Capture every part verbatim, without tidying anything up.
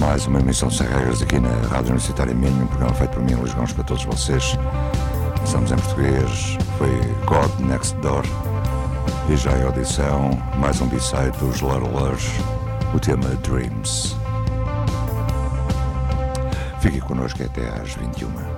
Mais uma emissão sem regras aqui na Rádio Universitária Minho, um programa feito por mim, Luís Gomes, para todos vocês. Estamos em português, foi God Next Door, e já é a audição, mais um B-side dos Lur Lurs, o tema Dreams. Fiquem connosco até às vinte e uma.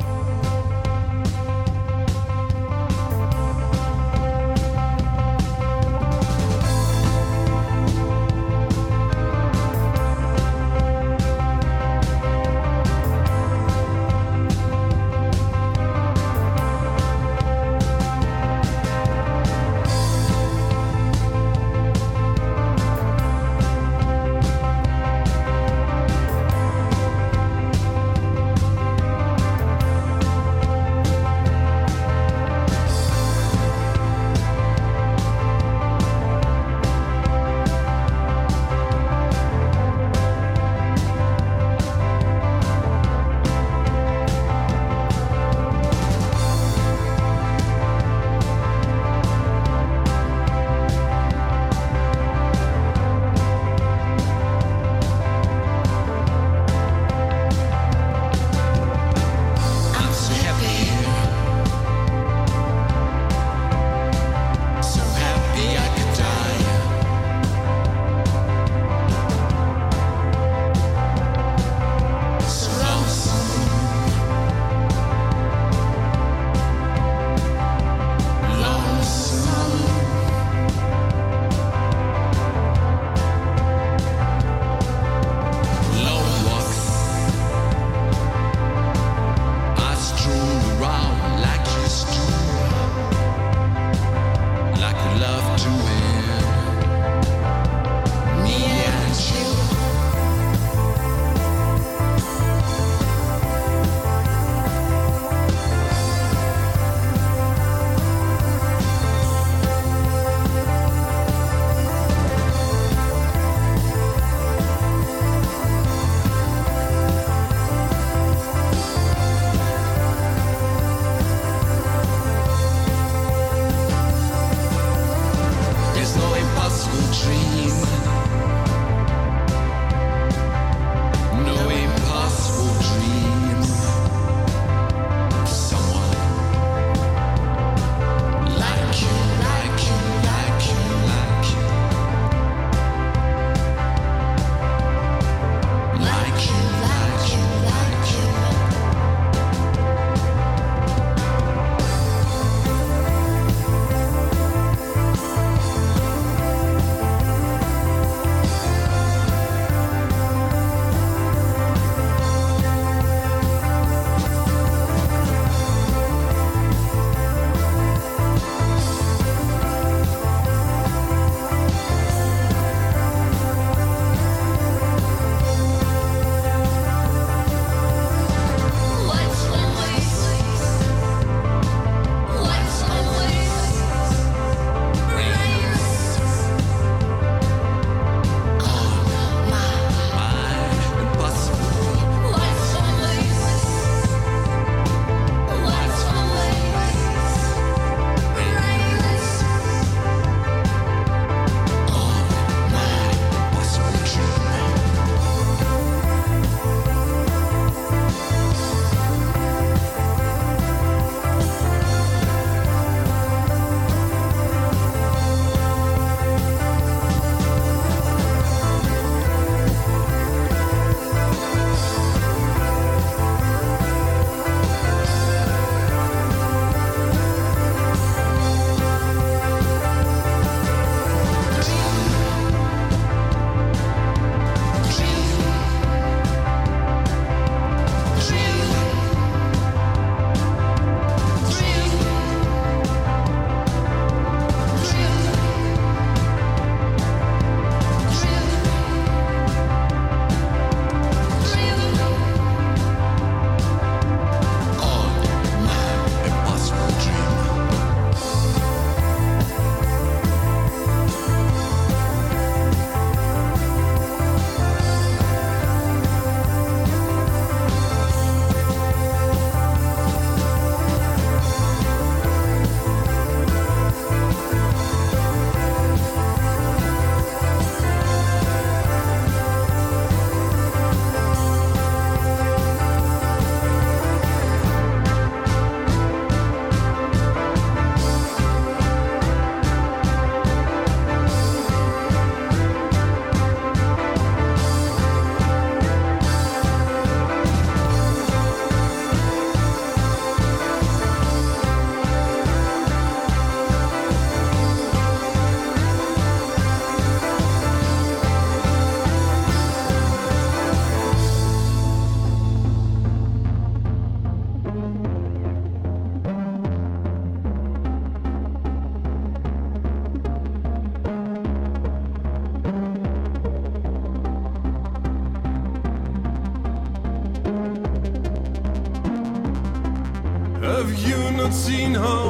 Have you not seen how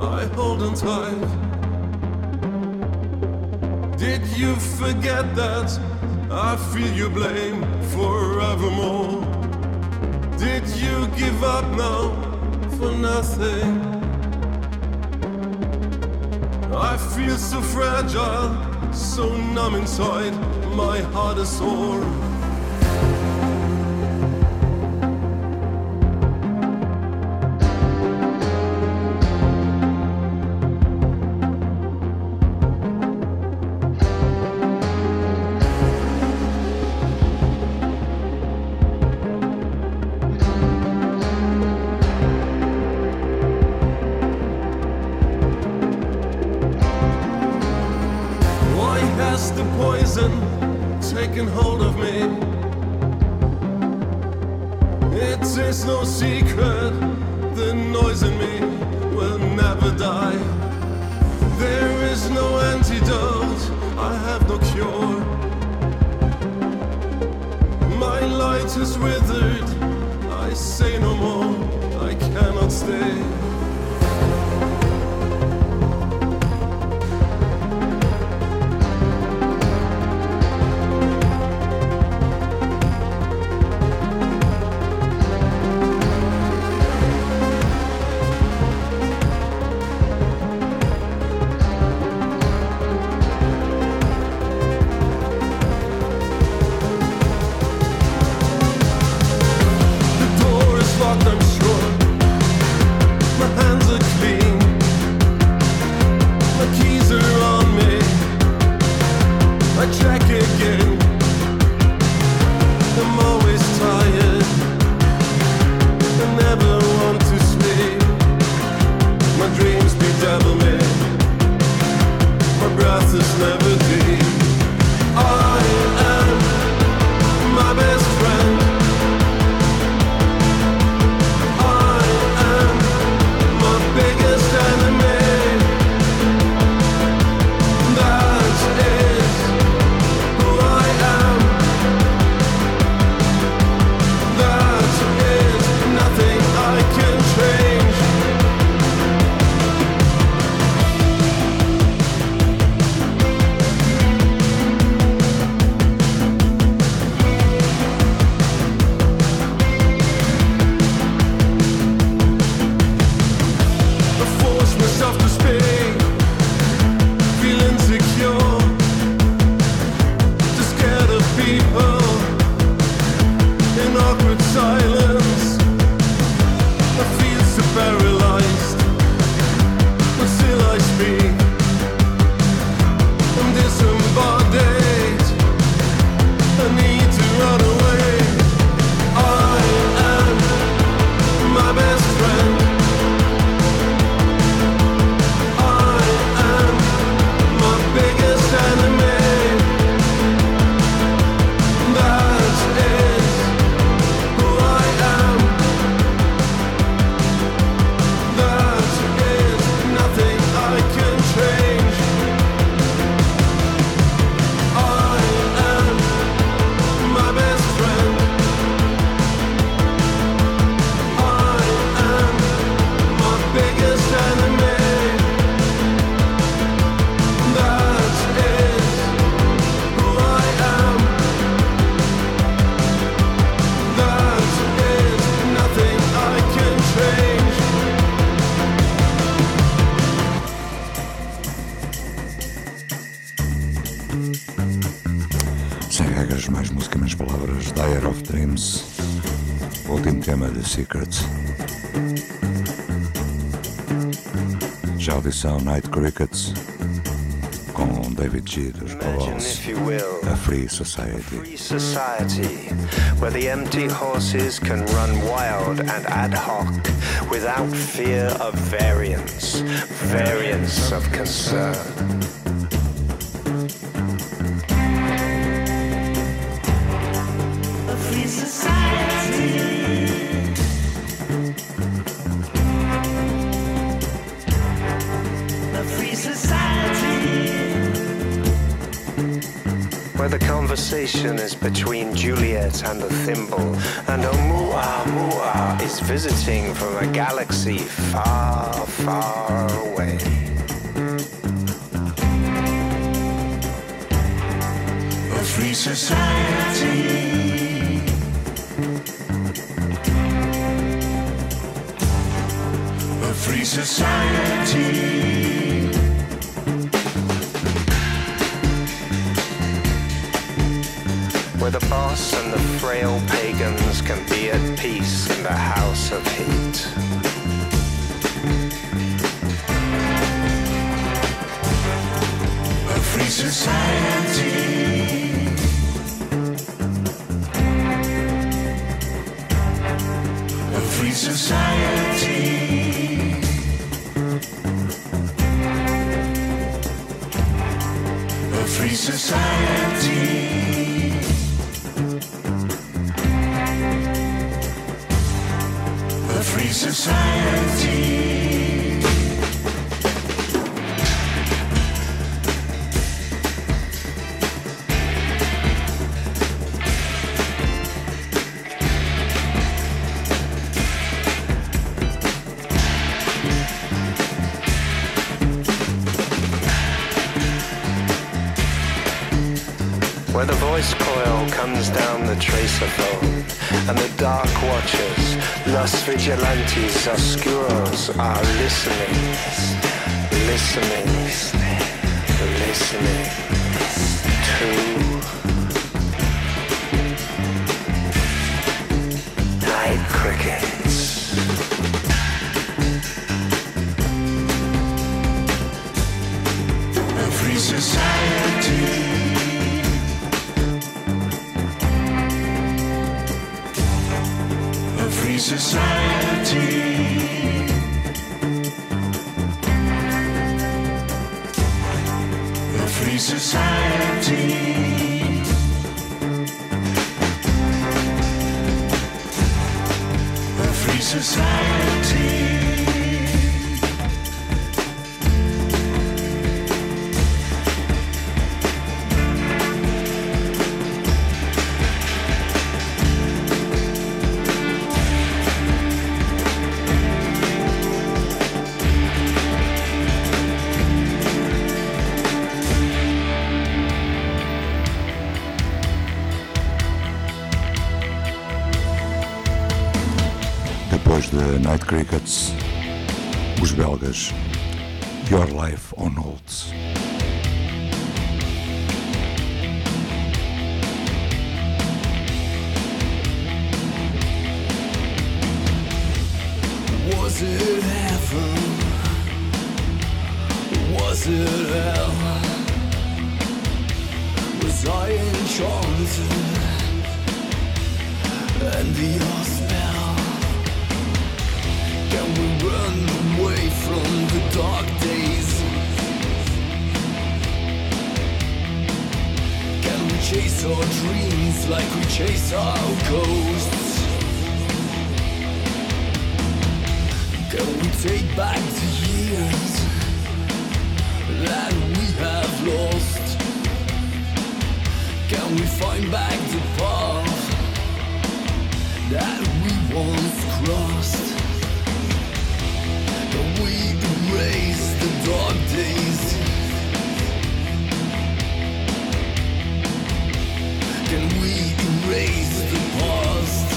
I hold on tight? Did you forget that I feel you blame forevermore? Did you give up now for nothing? I feel so fragile, so numb inside, my heart is sore. Já audição Night Crickets com David G dos Balls, a free society. Free society where the empty horses can run wild and ad hoc without fear of variance, variance of concern. where the conversation is between Juliet and the thimble, and Oumuamua is visiting from a galaxy far, far away. A free society. A free society. Where the boss and the frail pagans can be at peace in the house of heat. A free society. A free society. A free society. Society. Where the voice coil comes down the tracer phone and the dark watchers, Los Vigilantes Oscuros are listening, listening, listening to Night Crickets. A free society. Society. A free society. A free society. The Night Crickets, os belgas, Your Life on Hold. Was it heaven? Was it hell? Was I enchanted? And the can we run away from the dark days? Can we chase our dreams like we chase our ghosts? Can we take back the years that we have lost? Can we find back the path that we once crossed? We erase the dark days. Can we erase the past?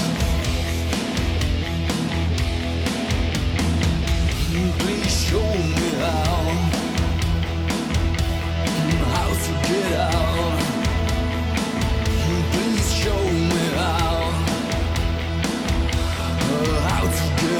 Please show me how, how to get out. Please show me how, how to get out.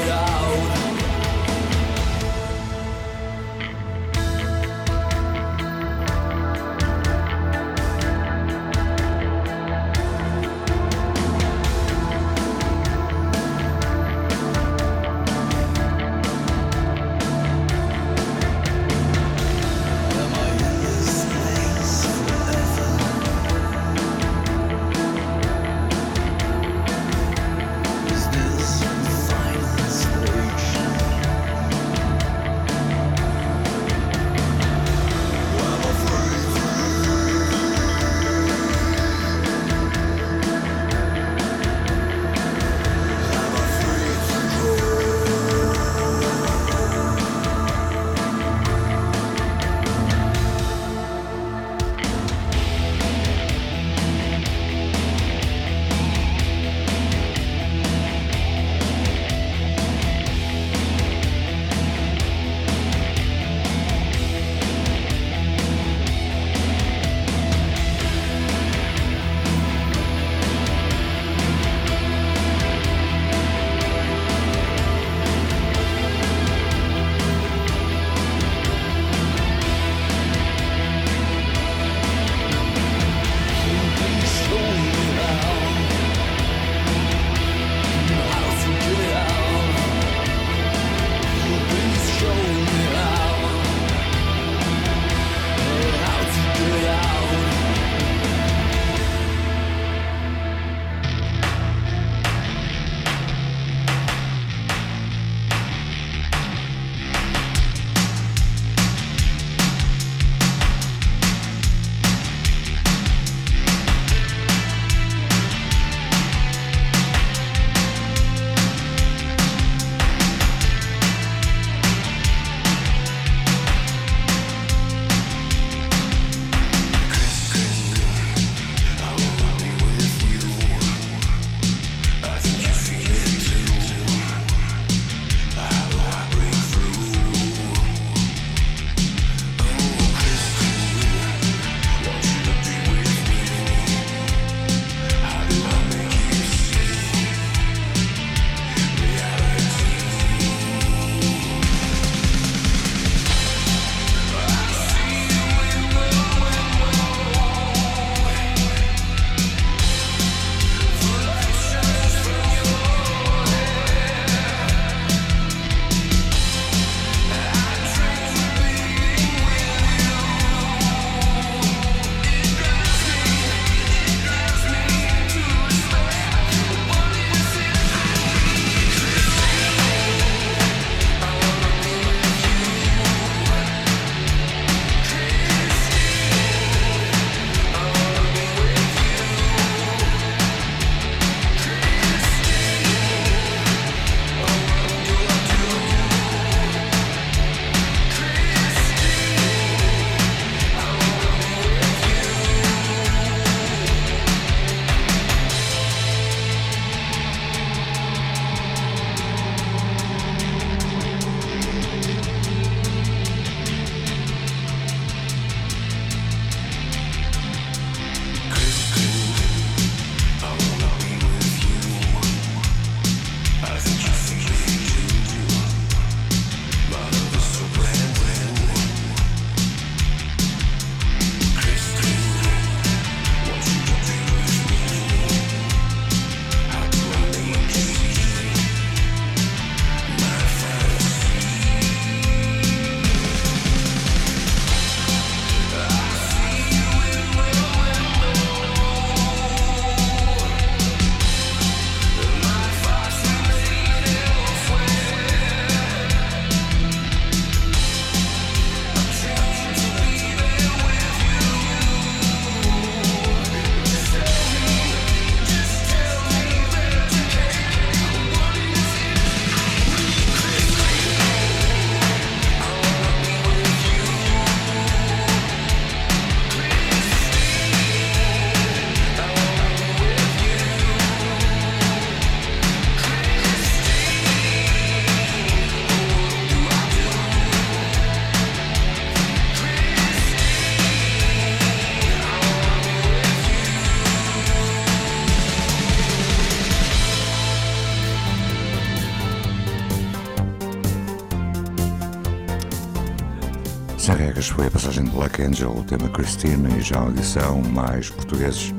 foi a passagem de Black Angel, o tema Cristina, e já a edição mais portugueses,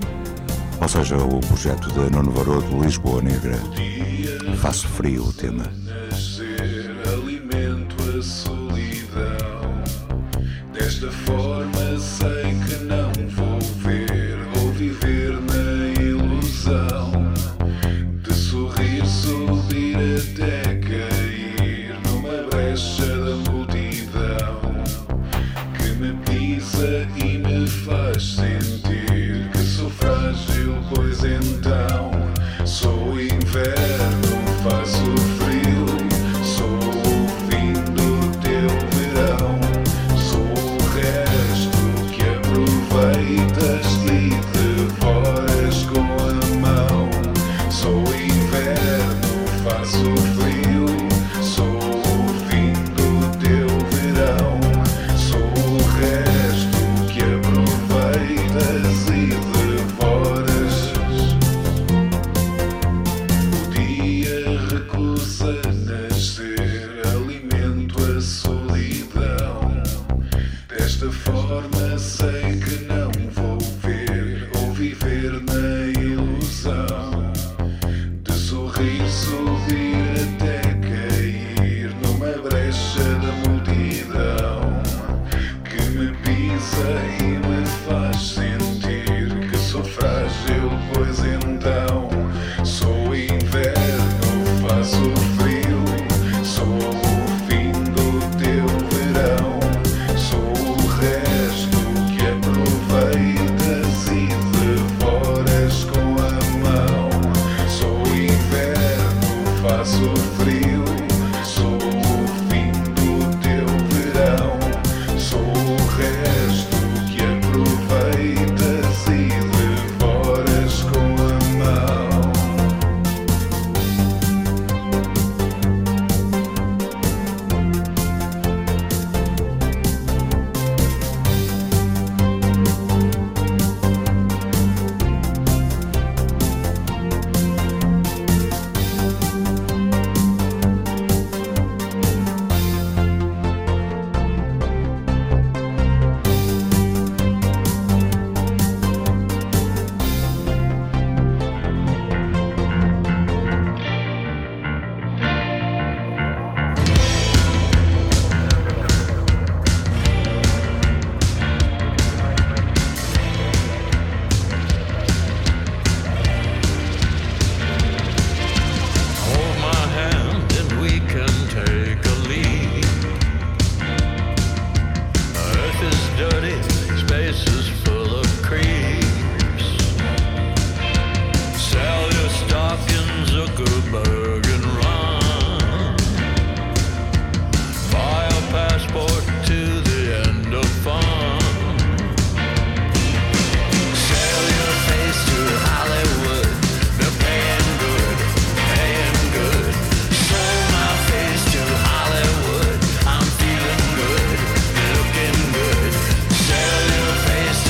ou seja, o projeto de Nuno Varo de Lisboa Negra, Faço Frio, o tema. Nascer, alimento a solidão, desta forma sei que não vou ver ou viver na ilusão de sorrir, subir até cair numa brecha da multidão que me pisa e me faz sentir que sou frágil, pois então sou o inverno, faço frio, sou o fim do teu verão, sou o resto que aproveitas e devoras com a mão, sou o inverno, faço frio, sou o fim do teu verão, sou o resto que aproveitas e devoras. O dia recusa nascer, alimento a solidão, desta forma sei que não vou ver ou viver na ilusão de sorrir, subir até cair numa brecha da multidão que me pisa e me faz sentir que sou frágil, pois então sou o inverno, faço frio, sou o fim do teu verão, sou o resto que aproveitas e devoras com a mão, sou o inverno, faço frio, sou o fim do teu verão, sou o resto que aproveitas e devoras com a mão. Hold my hand and we can take a lead. Earth is dirty, space is full of creeps. Sell your stockings, Zuckerberg, and run. Buy a passport to the end of fun. Sell your face to Hollywood, they're paying good, paying good. Sold my face to Hollywood, I'm feeling good, looking good. Sell your face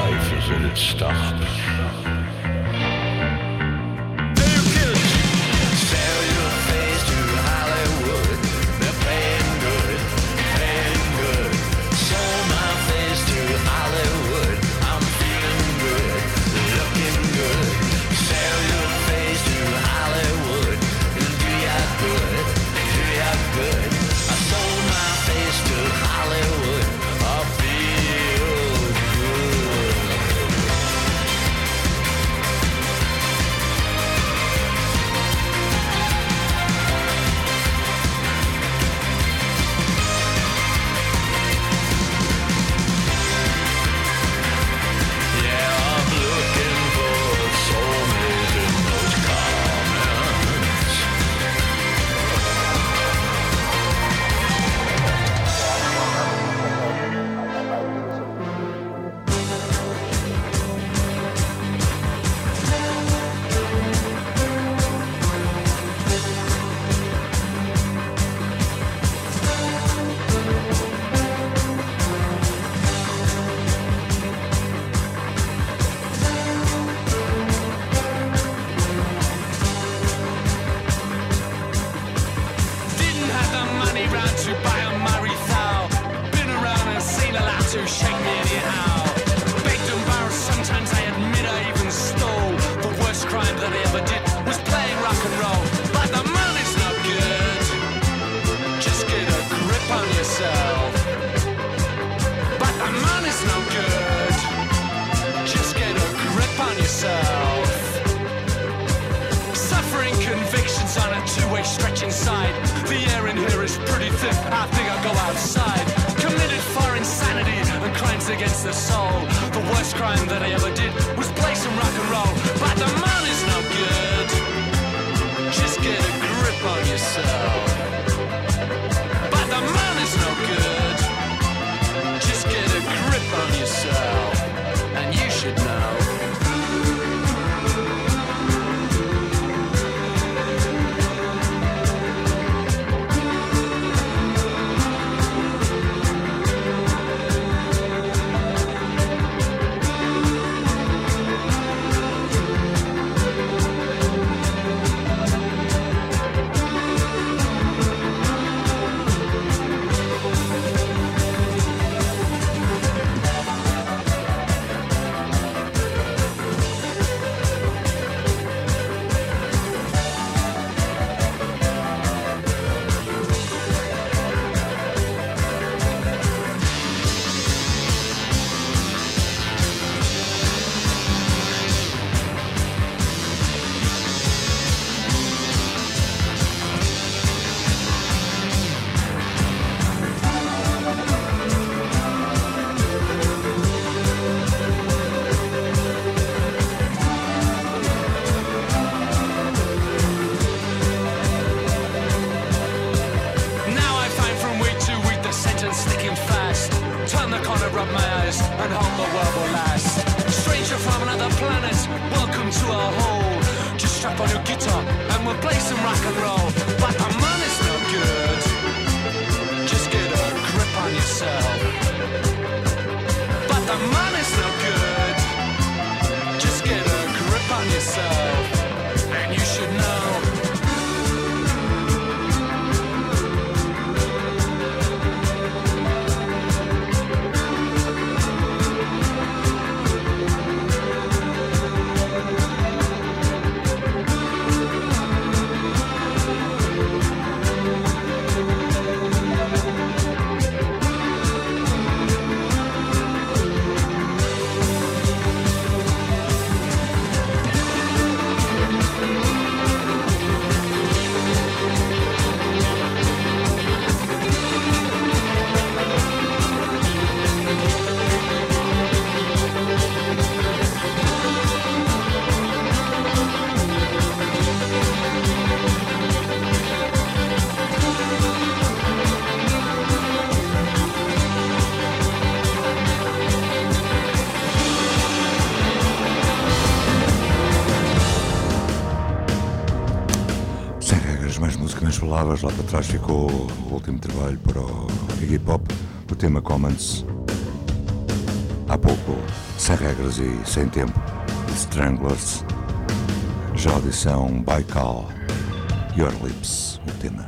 life is at its stops. Lá para trás ficou o último trabalho para o Iggy Pop, o tema Comments. Há pouco Sem regras e sem tempo, The Stranglers, já a audição BAICAL, Your Lips, o tema.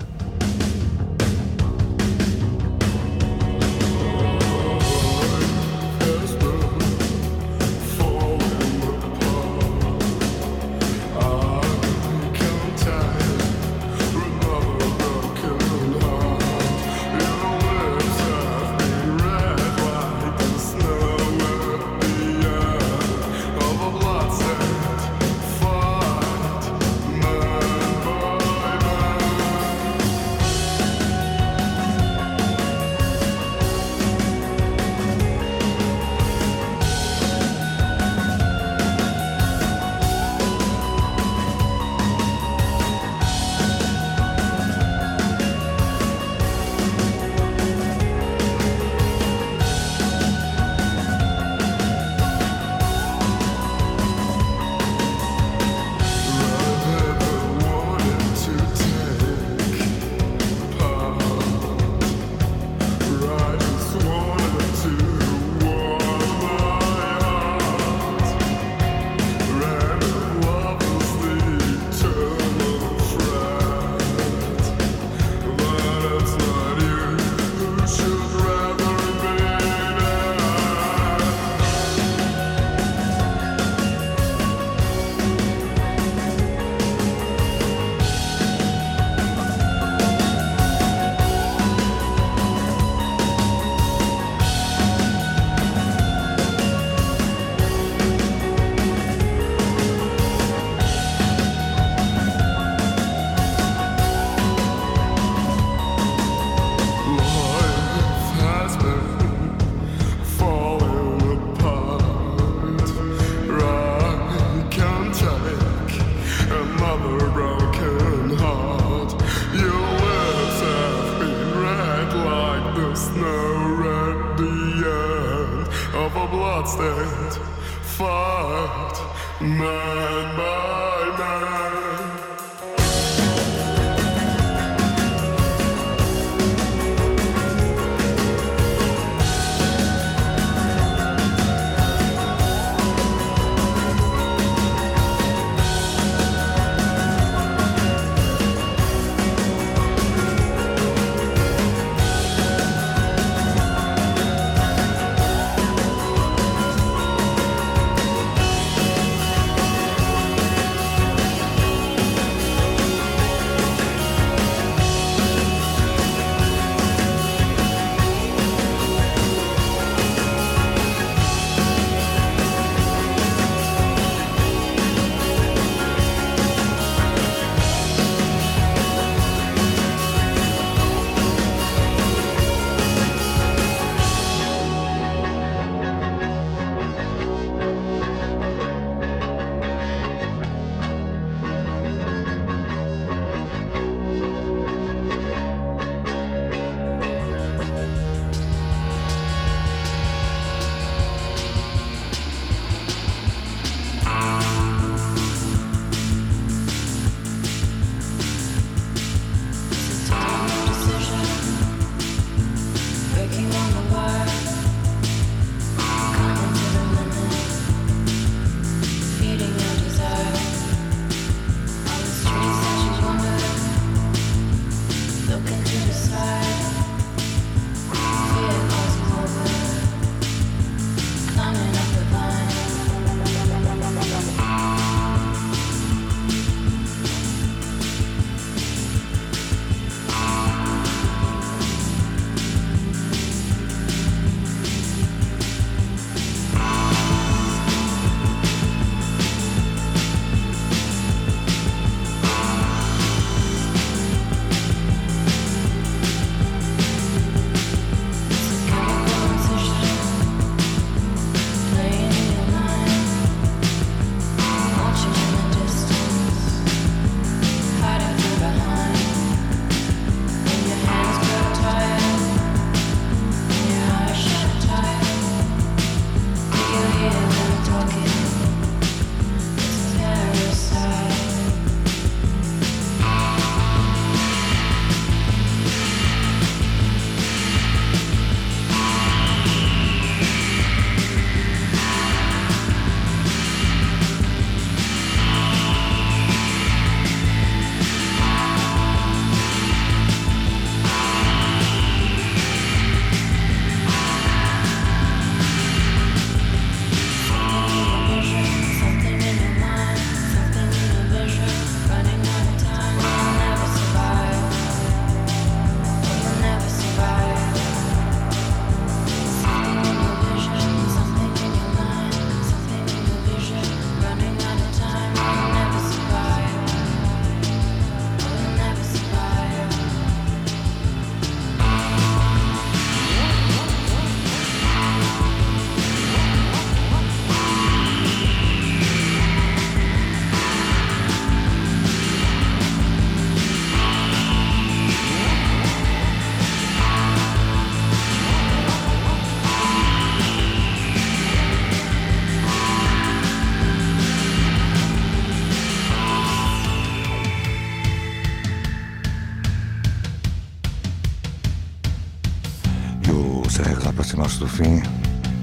aproximar-se do fim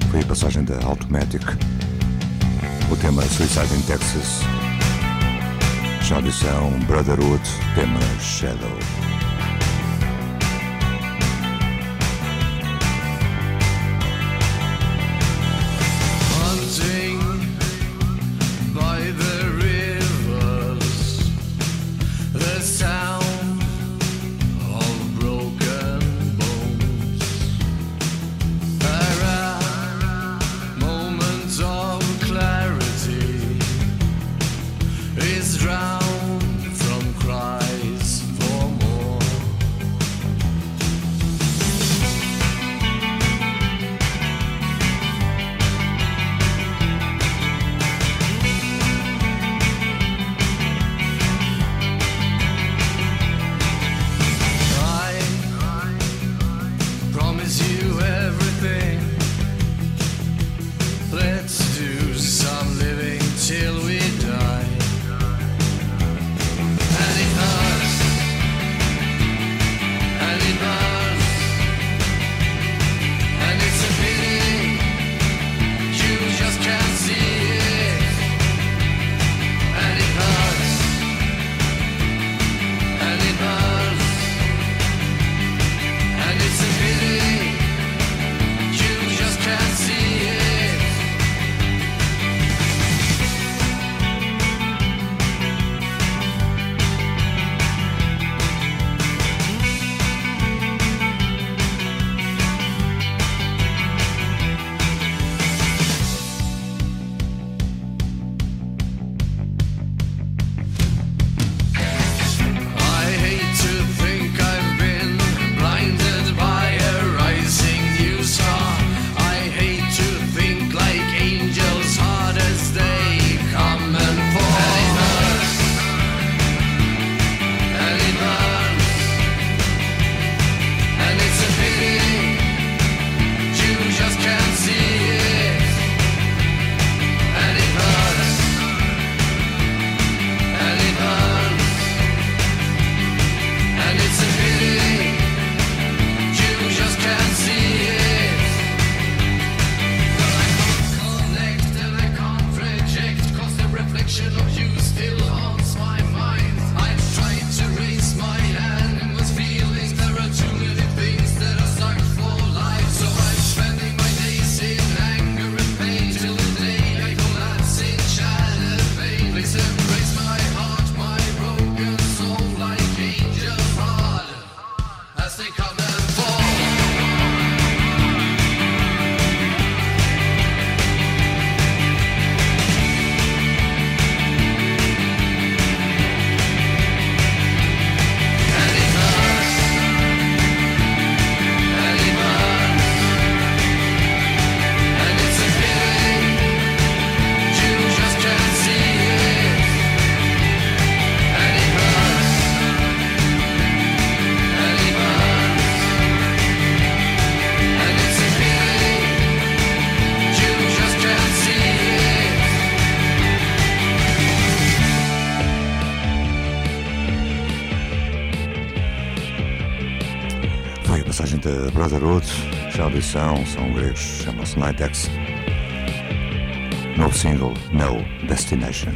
foi a passagem da Automatic. O tema Suicide in Texas. Já audição BROTHERHOOD, tema Shadow. BROTHERHOOD, já a audição, são gregos, chama-se Night Hexe. Novo single, No Destination.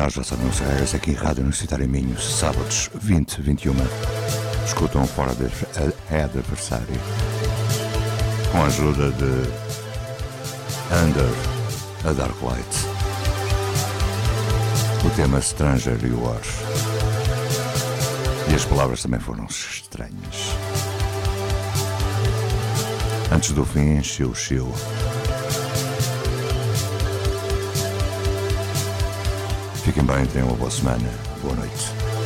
nós já sabemos regras aqui em Rádio Universitária do Minho, sábados vinte, vinte e um. Escutam Fora de Adversário, com a ajuda de UNDER A Dark Light. O tema Stranger War. E as palavras também foram estranhas. Antes do fim, chiu chiu. Fiquem bem, tenham uma boa semana. Boa noite.